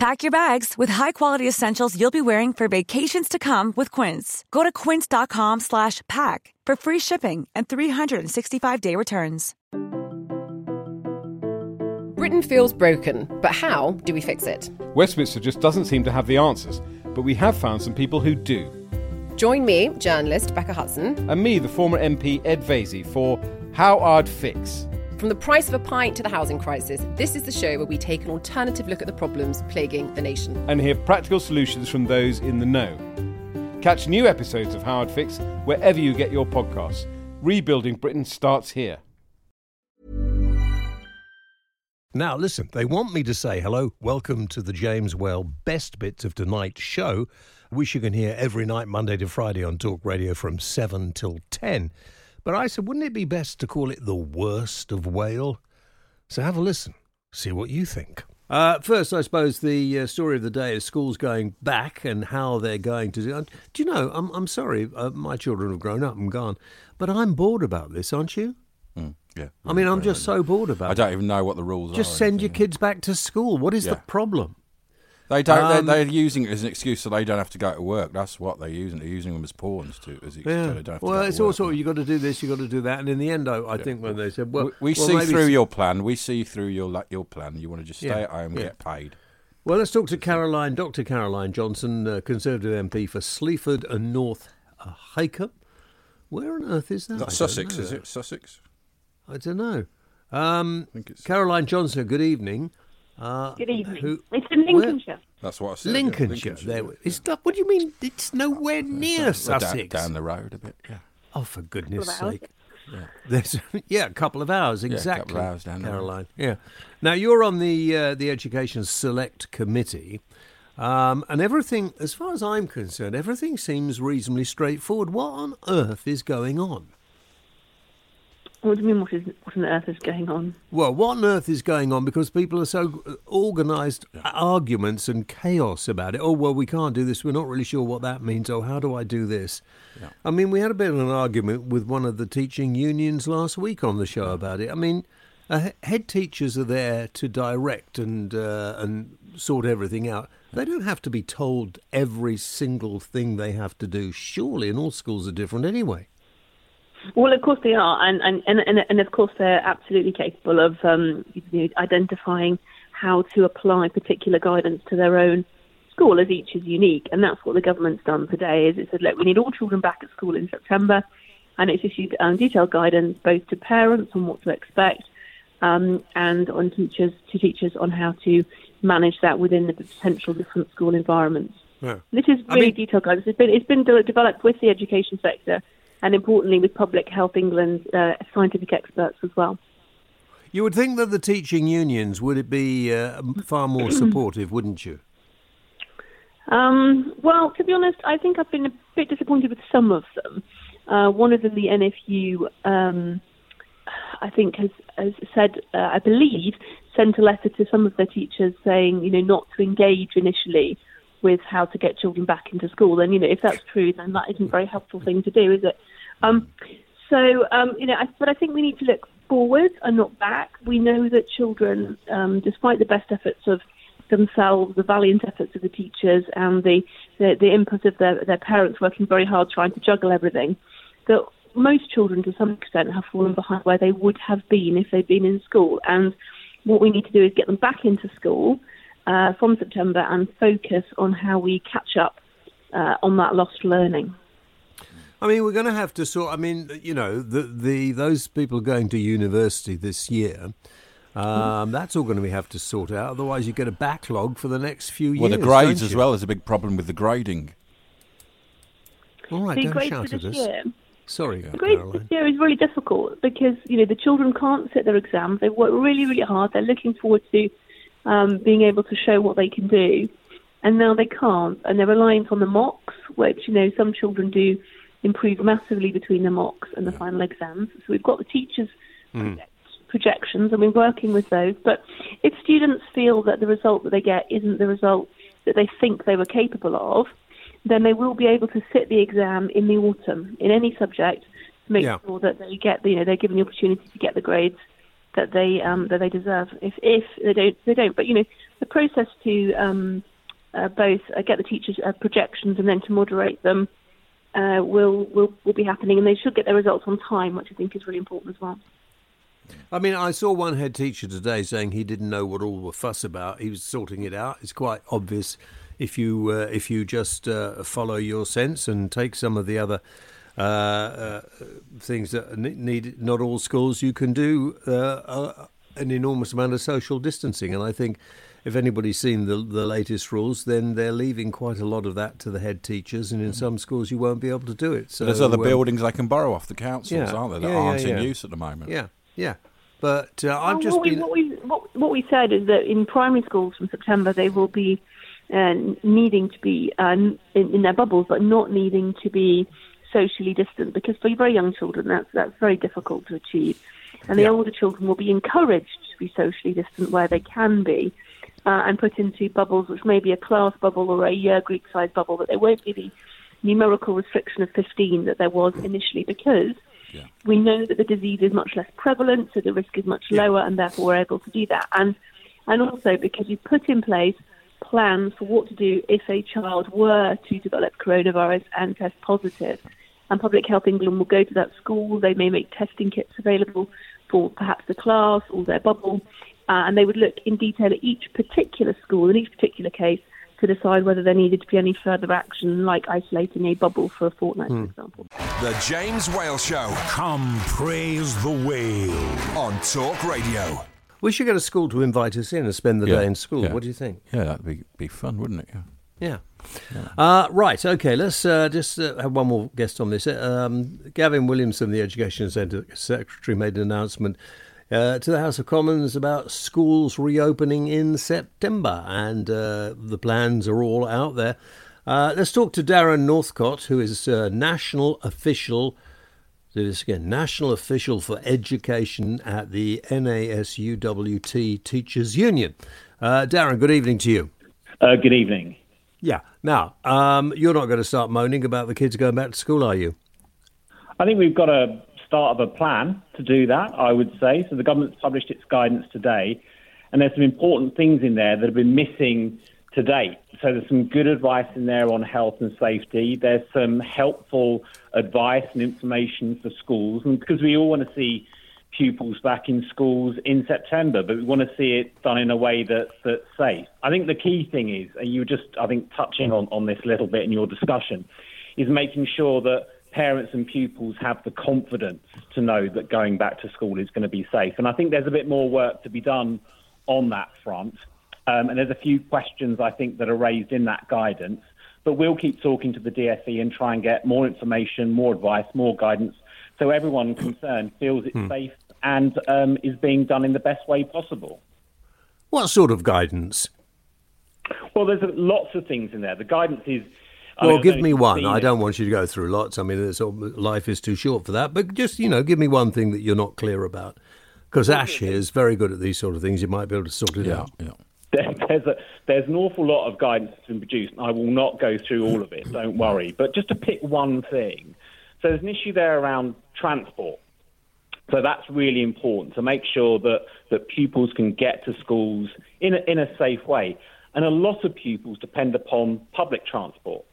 Pack your bags with high-quality essentials you'll be wearing for vacations to come with Quince. Go to quince.com/pack for free shipping and 365-day returns. Britain feels broken, but how do we fix it? Westminster just doesn't seem to have the answers, but we have found some people who do. Join me, journalist Becca Hudson, and me, the former MP Ed Vaizey, for How I'd Fix. From the price of a pint to the housing crisis, this is the show where we take an alternative look at the problems plaguing the nation. And hear practical solutions from those in the know. Catch new episodes of How I'd Fix wherever you get your podcasts. Rebuilding Britain starts here. Now, listen, they want me to say hello, welcome to the James Whale best bits of tonight's show, which you can hear every night, Monday to Friday on Talk Radio from 7 till 10. But I said, wouldn't it be best to call it the worst of Whale? So have a listen, see what you think. First, I suppose the story of the day is schools going back and how they're going to do it. Do you know, I'm sorry, my children have grown up and gone, but I'm bored about this, aren't you? Mm. Yeah, I mean, I'm just so bored about it. I don't even know what the rules are. Just send your kids back to school. What is the problem? They don't. They're using it as an excuse so they don't have to go to work. That's what they're using. They're using them as pawns to as excuse. So they don't have to go it's to work. Also you've got to do this, you've got to do that, and in the end, I think when they said, "Well, we see through your plan. We see through your plan. You want to just stay at home, and get paid." Well, let's talk to Caroline, Dr. Caroline Johnson, Conservative MP for Sleaford and North Hykeham. Where on earth is that? That's Sussex, is it? Sussex. I don't know. I think it's Caroline Johnson, good evening. Good evening. It's in Lincolnshire. That's what I said. Lincolnshire. There, it's not, what do you mean? It's nowhere near Sussex. Down the road a bit, yeah. Oh, for goodness sake. Yeah. A couple of hours, exactly. Yeah, a couple of hours down there. Caroline, yeah. Now, you're on the Education Select Committee, and everything, as far as I'm concerned, everything seems reasonably straightforward. What on earth is going on? What do you mean, what on earth is going on? Well, what on earth is going on? Because people are so organised, arguments and chaos about it. Oh, well, we can't do this. We're not really sure what that means. Oh, how do I do this? Yeah. I mean, we had a bit of an argument with one of the teaching unions last week on the show about it. I mean, head teachers are there to direct and sort everything out. They don't have to be told every single thing they have to do, surely, and all schools are different anyway. Well, of course they are, and of course they're absolutely capable of identifying how to apply particular guidance to their own school, as each is unique. And that's what the government's done today, is it said, look, we need all children back at school in September, and it's issued detailed guidance both to parents on what to expect and on teachers on how to manage that within the potential different school environments. Yeah. This is really detailed guidance. It's been developed with the education sector, and importantly with Public Health England scientific experts as well. You would think that the teaching unions would be far more supportive, wouldn't you? Well, to be honest, I think I've been a bit disappointed with some of them. One of them, the NFU, I think has said, I believe, sent a letter to some of their teachers saying, not to engage initially with how to get children back into school. And, if that's true, then that isn't a very helpful thing to do, is it? But I think we need to look forward and not back. We know that children, despite the best efforts of themselves, the valiant efforts of the teachers and the input of their parents working very hard trying to juggle everything, that most children to some extent have fallen behind where they would have been if they'd been in school. And what we need to do is get them back into school from September and focus on how we catch up on that lost learning. I mean, we're going to have to those people going to university this year, that's all going to have to sort out. Otherwise, you get a backlog for the next few years. Well, the grades as well is a big problem with the grading. All right, don't shout at us. Sorry, Caroline. The grades this year is really difficult because, the children can't sit their exams. They work really, really hard. They're looking forward to being able to show what they can do, and now they can't, and they're reliant on the mocks, which some children do improved massively between the mocks and the final exams. So we've got the teachers' projections, and we're working with those. But if students feel that the result that they get isn't the result that they think they were capable of, then they will be able to sit the exam in the autumn in any subject to make sure that they get, they're given the opportunity to get the grades that they deserve. If they don't, they don't. But the process to both get the teachers' projections and then to moderate them will be happening, and they should get their results on time, which I think is really important as well. I mean, I saw one head teacher today saying he didn't know what all the fuss about. He was sorting it out. It's quite obvious if you just follow your sense and take some of the other things that need. Not all schools you can do an enormous amount of social distancing, and I think if anybody's seen the latest rules, then they're leaving quite a lot of that to the head teachers, and in some schools you won't be able to do it. So there's other buildings they can borrow off the councils, aren't there, that aren't in use at the moment. But what we said is that in primary schools from September they will be needing to be in their bubbles, but not needing to be socially distant, because for very young children that's very difficult to achieve, and the older children will be encouraged to be socially distant where they can be, and put into bubbles, which may be a class bubble or a year group size bubble, but there won't be the numerical restriction of 15 that there was initially, because we know that the disease is much less prevalent, so the risk is much lower, and therefore we're able to do that, and also because you put in place plans for what to do if a child were to develop coronavirus and test positive. And Public Health England will go to that school. They may make testing kits available for perhaps the class or their bubble. And they would look in detail at each particular school in each particular case to decide whether there needed to be any further action, like isolating a bubble for a fortnight, for example. The James Whale Show. Come praise the whale on Talk Radio. We should get a school to invite us in and spend the day in school. What do you think? Yeah, that'd be fun, wouldn't it? Yeah. Right, okay, let's just have one more guest on this. Gavin Williamson, the Education Secretary, made an announcement to the House of Commons about schools reopening in September, and the plans are all out there. Let's talk to Darren Northcott, who is National Official for Education at the NASUWT Teachers Union. Darren, good evening to you. Good evening. Yeah. Now, you're not going to start moaning about the kids going back to school, are you? I think we've got a start of a plan to do that, I would say. So the government's published its guidance today, and there's some important things in there that have been missing to date. So there's some good advice in there on health and safety. There's some helpful advice and information for schools, and because we all want to see pupils back in schools in September, but we want to see it done in a way that's safe. I think the key thing is, and you were just, I think, touching on this a little bit in your discussion, is making sure that parents and pupils have the confidence to know that going back to school is going to be safe. And I think there's a bit more work to be done on that front. And there's a few questions, I think, that are raised in that guidance. But we'll keep talking to the DfE and try and get more information, more advice, more guidance, so everyone concerned feels it's safe and is being done in the best way possible. What sort of guidance? Well, there's lots of things in there. The guidance is... Well, give me one. I don't want you to go through lots. I mean, life is too short for that. But just, give me one thing that you're not clear about. Because Ash here is very good at these sort of things. You might be able to sort it out. Yeah. There's an awful lot of guidance that's been produced, and I will not go through all of it, don't worry. But just to pick one thing, so there's an issue there around transport. So that's really important, to make sure that pupils can get to schools in a safe way. And a lot of pupils depend upon public transport.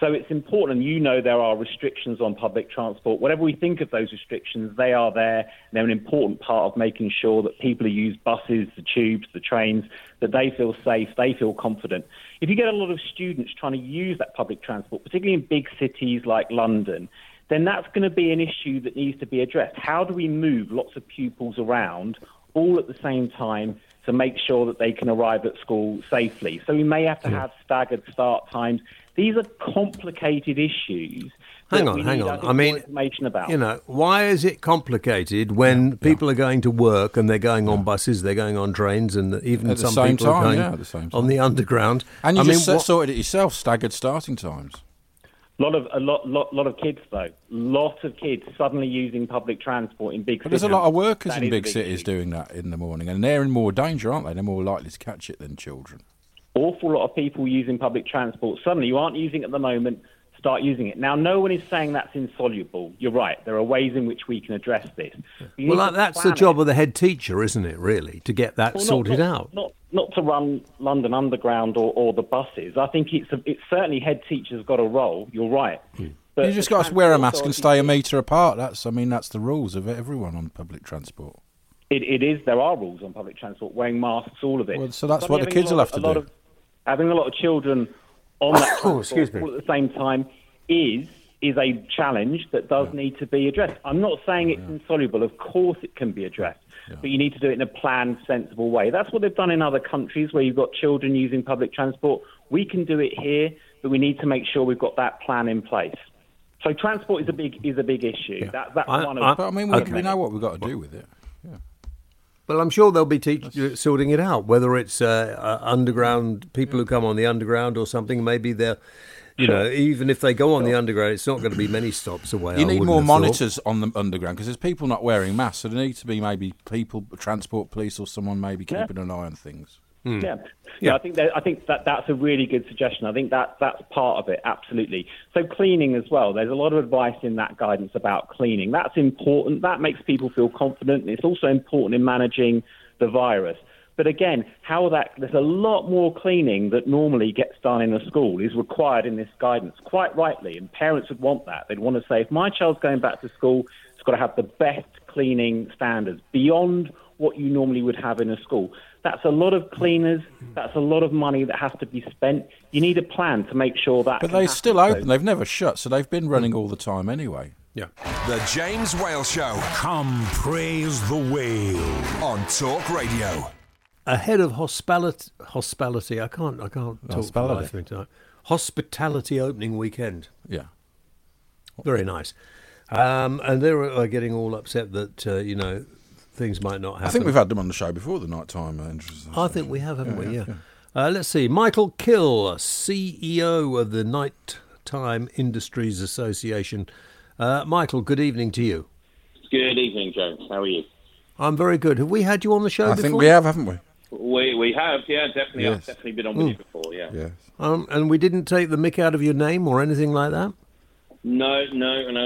So it's important, there are restrictions on public transport. Whatever we think of those restrictions, they are there, and they're an important part of making sure that people who use buses, the tubes, the trains, that they feel safe, they feel confident. If you get a lot of students trying to use that public transport, particularly in big cities like London, then that's going to be an issue that needs to be addressed. How do we move lots of pupils around all at the same time to make sure that they can arrive at school safely? So we may have to have staggered start times. These are complicated issues. Hang on. I mean, information about. Why is it complicated when people are going to work and they're going on buses, they're going on trains, and even at some people are going on the underground? And you sorted it yourself, staggered starting times. A lot of kids though. Lot of kids suddenly using public transport in big cities. But there's a lot of workers in big cities doing that in the morning, and they're in more danger, aren't they? They're more likely to catch it than children. Awful lot of people using public transport. Suddenly, you aren't using it at the moment. Start using it now. No one is saying that's insoluble. You're right. There are ways in which we can address this. Well, that's the job of the head teacher, isn't it? Really, to get that sorted out. Not to run London Underground or the buses. I think it's certainly head teachers got a role. You're right. But you just got to wear a mask and stay a metre apart. That's the rules of everyone on public transport. It is. There are rules on public transport. Wearing masks, all of it. Well, so that's what the kids will have to do. Having a lot of children on that all at the same time is a challenge that does need to be addressed. I'm not saying it's insoluble. Of course it can be addressed, but you need to do it in a planned, sensible way. That's what they've done in other countries where you've got children using public transport. We can do it here, but we need to make sure we've got that plan in place. So transport is a big issue. Yeah. That's one of. But I mean, we know what we've got to do with it. Yeah. Well, I'm sure they'll be sorting it out, whether it's underground, people who come on the underground or something. Maybe they're, even if they go on the underground, it's not going to be many stops away. You need more monitors on the underground because there's people not wearing masks, so there need to be maybe people, transport police or someone maybe keeping an eye on things. Mm. Yeah, I think that that's a really good suggestion. I think that's part of it, absolutely. So cleaning as well. There's a lot of advice in that guidance about cleaning. That's important. That makes people feel confident. It's also important in managing the virus. But again, there's a lot more cleaning that normally gets done in a school is required in this guidance, quite rightly. And parents would want that. They'd want to say, if my child's going back to school, it's got to have the best cleaning standards beyond what you normally would have in a school. That's a lot of cleaners. That's a lot of money that has to be spent. You need a plan to make sure that. But they're still open. They've never shut, so they've been running all the time anyway. Yeah. The James Whale Show. Come praise the whale on Talk Radio. Ahead of hospitality. I can't talk for life tonight. Hospitality opening weekend. Yeah. Very nice. And they're getting all upset that things might not happen. I think we've had them on the show before, the Nighttime Industries Association. I think we have, haven't we? Yeah. Let's see. Michael Kill, CEO of the Nighttime Industries Association. Michael, good evening to you. Good evening, James. How are you? I'm very good. Have we had you on the show before? I think we have, haven't we? We have, yeah, definitely. Yes. I've definitely been on with you before, yeah. Yes. And we didn't take the mick out of your name or anything like that? No,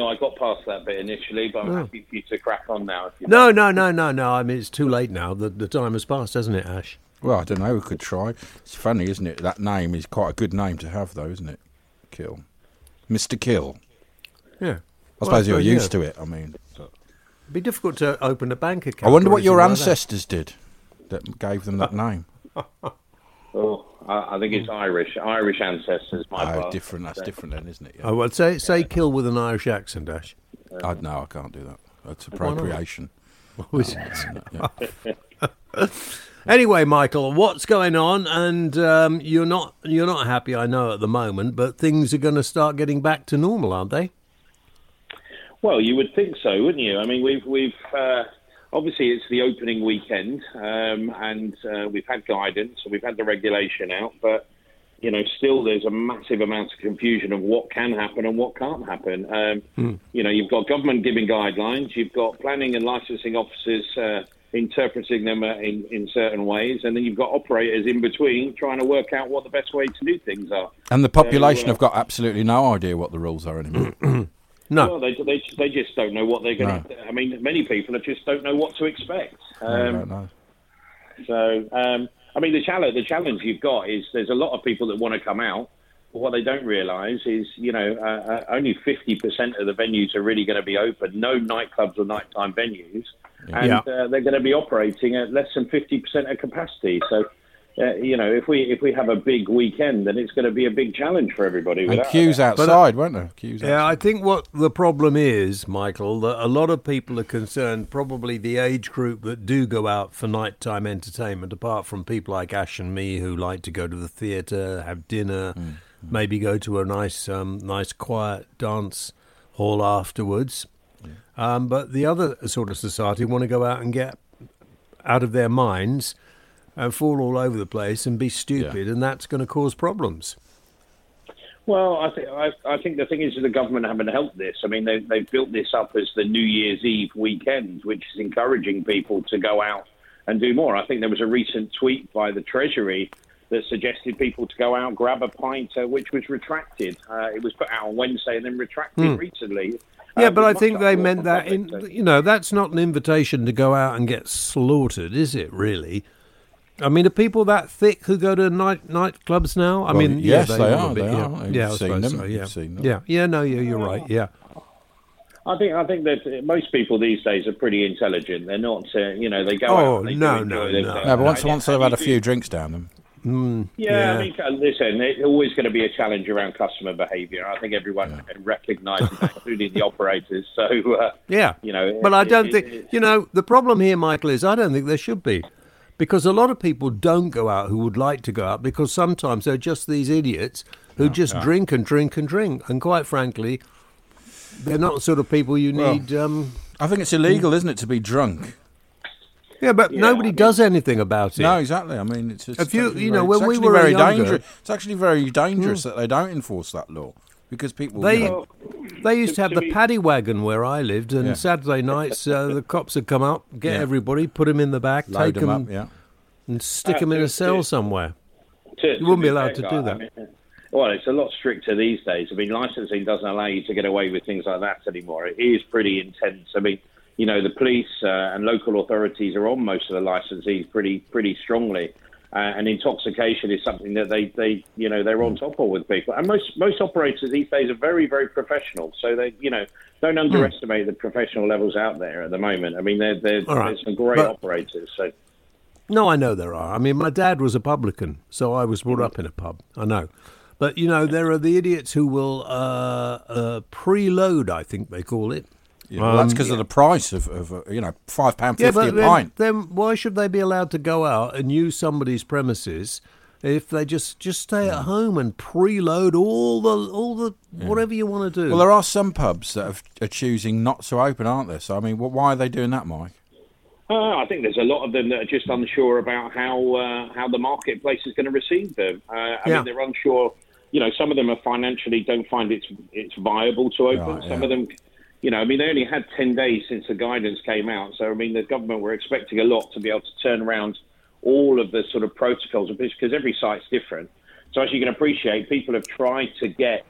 I got past that bit initially, but I'm happy for you to crack on now. No, I mean, it's too late now. The time has passed, hasn't it, Ash? Well, I don't know. We could try. It's funny, isn't it? That name is quite a good name to have, though, isn't it? Kill. Mr. Kill. Yeah. I suppose you're used to it, I mean. But it'd be difficult to open a bank account. I wonder what your ancestors did that gave them that name. Oh, I think it's Irish ancestors. Different. That's different then, isn't it? Yeah. Oh, well, say Kill with an Irish accent, Ash. No, I can't do that. That's appropriation. What was it? Anyway, Michael, what's going on? And you're not happy, I know, at the moment, but things are going to start getting back to normal, aren't they? Well, you would think so, wouldn't you? I mean, we've obviously, it's the opening weekend, and we've had guidance, and we've had the regulation out, but, still there's a massive amount of confusion of what can happen and what can't happen. You've got government giving guidelines, you've got planning and licensing officers interpreting them in certain ways, and then you've got operators in between trying to work out what the best way to do things are. And the population have got absolutely no idea what the rules are anymore. No, well, they just don't know what they're going to do. I mean, many people just don't know what to expect. So, the challenge you've got is there's a lot of people that want to come out, but what they don't realise is, only 50% of the venues are really going to be open, no nightclubs or nighttime venues, and they're going to be operating at less than 50% of capacity. So, if we have a big weekend, then it's going to be a big challenge for everybody. And queues outside, weren't there? Yeah, I think what the problem is, Michael, that a lot of people are concerned, probably the age group that do go out for nighttime entertainment, apart from people like Ash and me who like to go to the theatre, have dinner, maybe go to a nice, nice quiet dance hall afterwards. Yeah. But the other sort of society want to go out and get out of their minds and fall all over the place and be stupid, and that's going to cause problems. Well, I think the thing is the government haven't helped this. I mean, they've built this up as the New Year's Eve weekend, which is encouraging people to go out and do more. I think there was a recent tweet by the Treasury that suggested people to go out and grab a pint, which was retracted. It was put out on Wednesday and then retracted recently. Yeah, but I think they meant that, that's not an invitation to go out and get slaughtered, is it, really? I mean, are people that thick who go to nightclubs now? Yes, they are. Yeah, I've seen them. You're right, yeah. I think that most people these days are pretty intelligent. They're not, they go out. No, but once they've had a few drinks down them. I mean, listen, there's always going to be a challenge around customer behaviour. I think everyone recognises that, including the operators. So, But I don't think, the problem here, Michael, is I don't think there should be. Because a lot of people don't go out who would like to go out because sometimes they're just these idiots who drink and drink and drink. And quite frankly, they're not the sort of people you need. I think it's illegal, isn't it, to be drunk? Yeah, but nobody does anything about it. No, exactly. I mean, it's if you, you know, very, when we were very younger, dangerous. It's actually very dangerous that they don't enforce that law because people. They used to have the paddy wagon where I lived, and Saturday nights the cops would come up, get everybody, put them in the back, load take them up, and stick them in a cell somewhere. You wouldn't be allowed to do that. I mean, well, it's a lot stricter these days. I mean, licensing doesn't allow you to get away with things like that anymore. It is pretty intense. I mean. The police and local authorities are on most of the licensees pretty strongly. And intoxication is something that they're on top of with people. And most operators these days are very, very professional. So they, don't underestimate the professional levels out there at the moment. I mean, there's some great operators. So. No, I know there are. I mean, my dad was a publican, so I was brought up in a pub. I know. But, there are the idiots who will preload, I think they call it. Yeah, well, that's because of the price of £5.50 a pint. Then why should they be allowed to go out and use somebody's premises if they just stay at home and preload all the whatever you want to do? Well, there are some pubs that are choosing not to open, aren't there? So, I mean, why are they doing that, Mike? I think there's a lot of them that are just unsure about how the marketplace is going to receive them. I mean, they're unsure. Some of them are financially don't find it's viable to open. Right, some of them. They only had 10 days since the guidance came out. So, I mean, the government were expecting a lot to be able to turn around all of the sort of protocols, because every site's different. So, as you can appreciate, people have tried to get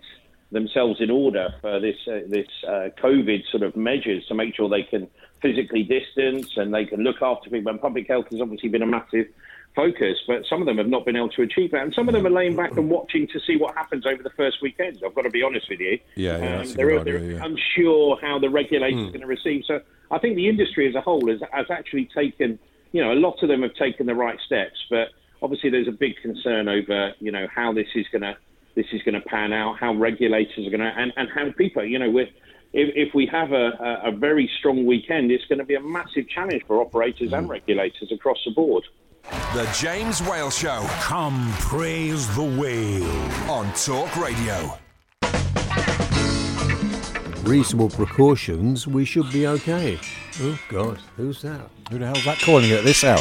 themselves in order for this COVID sort of measures to make sure they can physically distance and they can look after people. And public health has obviously been a massive focus, but some of them have not been able to achieve that, and some of them are laying back and watching to see what happens over the first weekend. I've got to be honest with you. They're unsure how the regulators are going to receive. So I think the industry as a whole has actually taken, a lot of them have taken the right steps, but obviously there's a big concern over, how this is going to pan out, how regulators are going to, and how people, If we have a very strong weekend, it's going to be a massive challenge for operators and regulators across the board. The James Whale Show. Come praise the whale on Talk Radio. Reasonable precautions, we should be okay. Oh, God, who's that? Who the hell's that calling at this hour?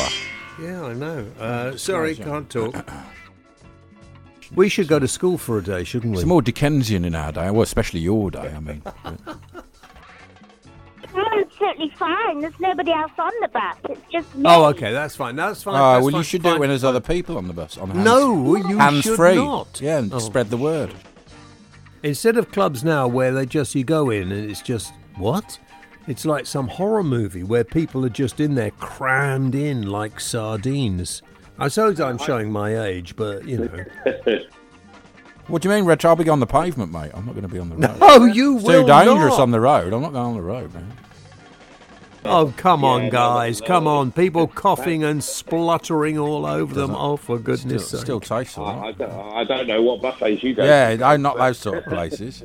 Yeah, I know. Sorry, can't talk. We should go to school for a day, shouldn't we? It's more Dickensian in our day, well, especially your day, I mean. It's certainly fine. There's nobody else on the bus. It's just me. Oh, okay, that's fine. That's fine. Oh, well, you should do it when there's other people on the bus. On hands. No, you should not. Yeah, and spread the word. Instead of clubs now where they just, you go in and it's just, what? It's like some horror movie where people are just in there crammed in like sardines. I suppose I'm showing my age, but, What do you mean, Rich? I'll be on the pavement, mate. I'm not going to be on the road. No, you will not. It's too dangerous on the road. I'm not going on the road, man. Oh, come on, guys. Come on. People coughing and spluttering all over them. Oh, for goodness sake. Still tastes all right. I don't know what buffets you go to. Yeah, not those sort of places.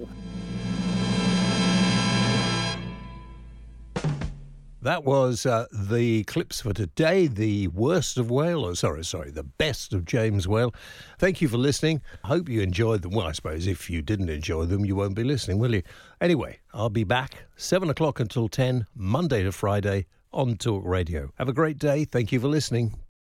That was the clips for today, the best of James Whale. Thank you for listening. I hope you enjoyed them. Well, I suppose if you didn't enjoy them, you won't be listening, will you? Anyway, I'll be back 7 o'clock until 10, Monday to Friday on Talk Radio. Have a great day. Thank you for listening.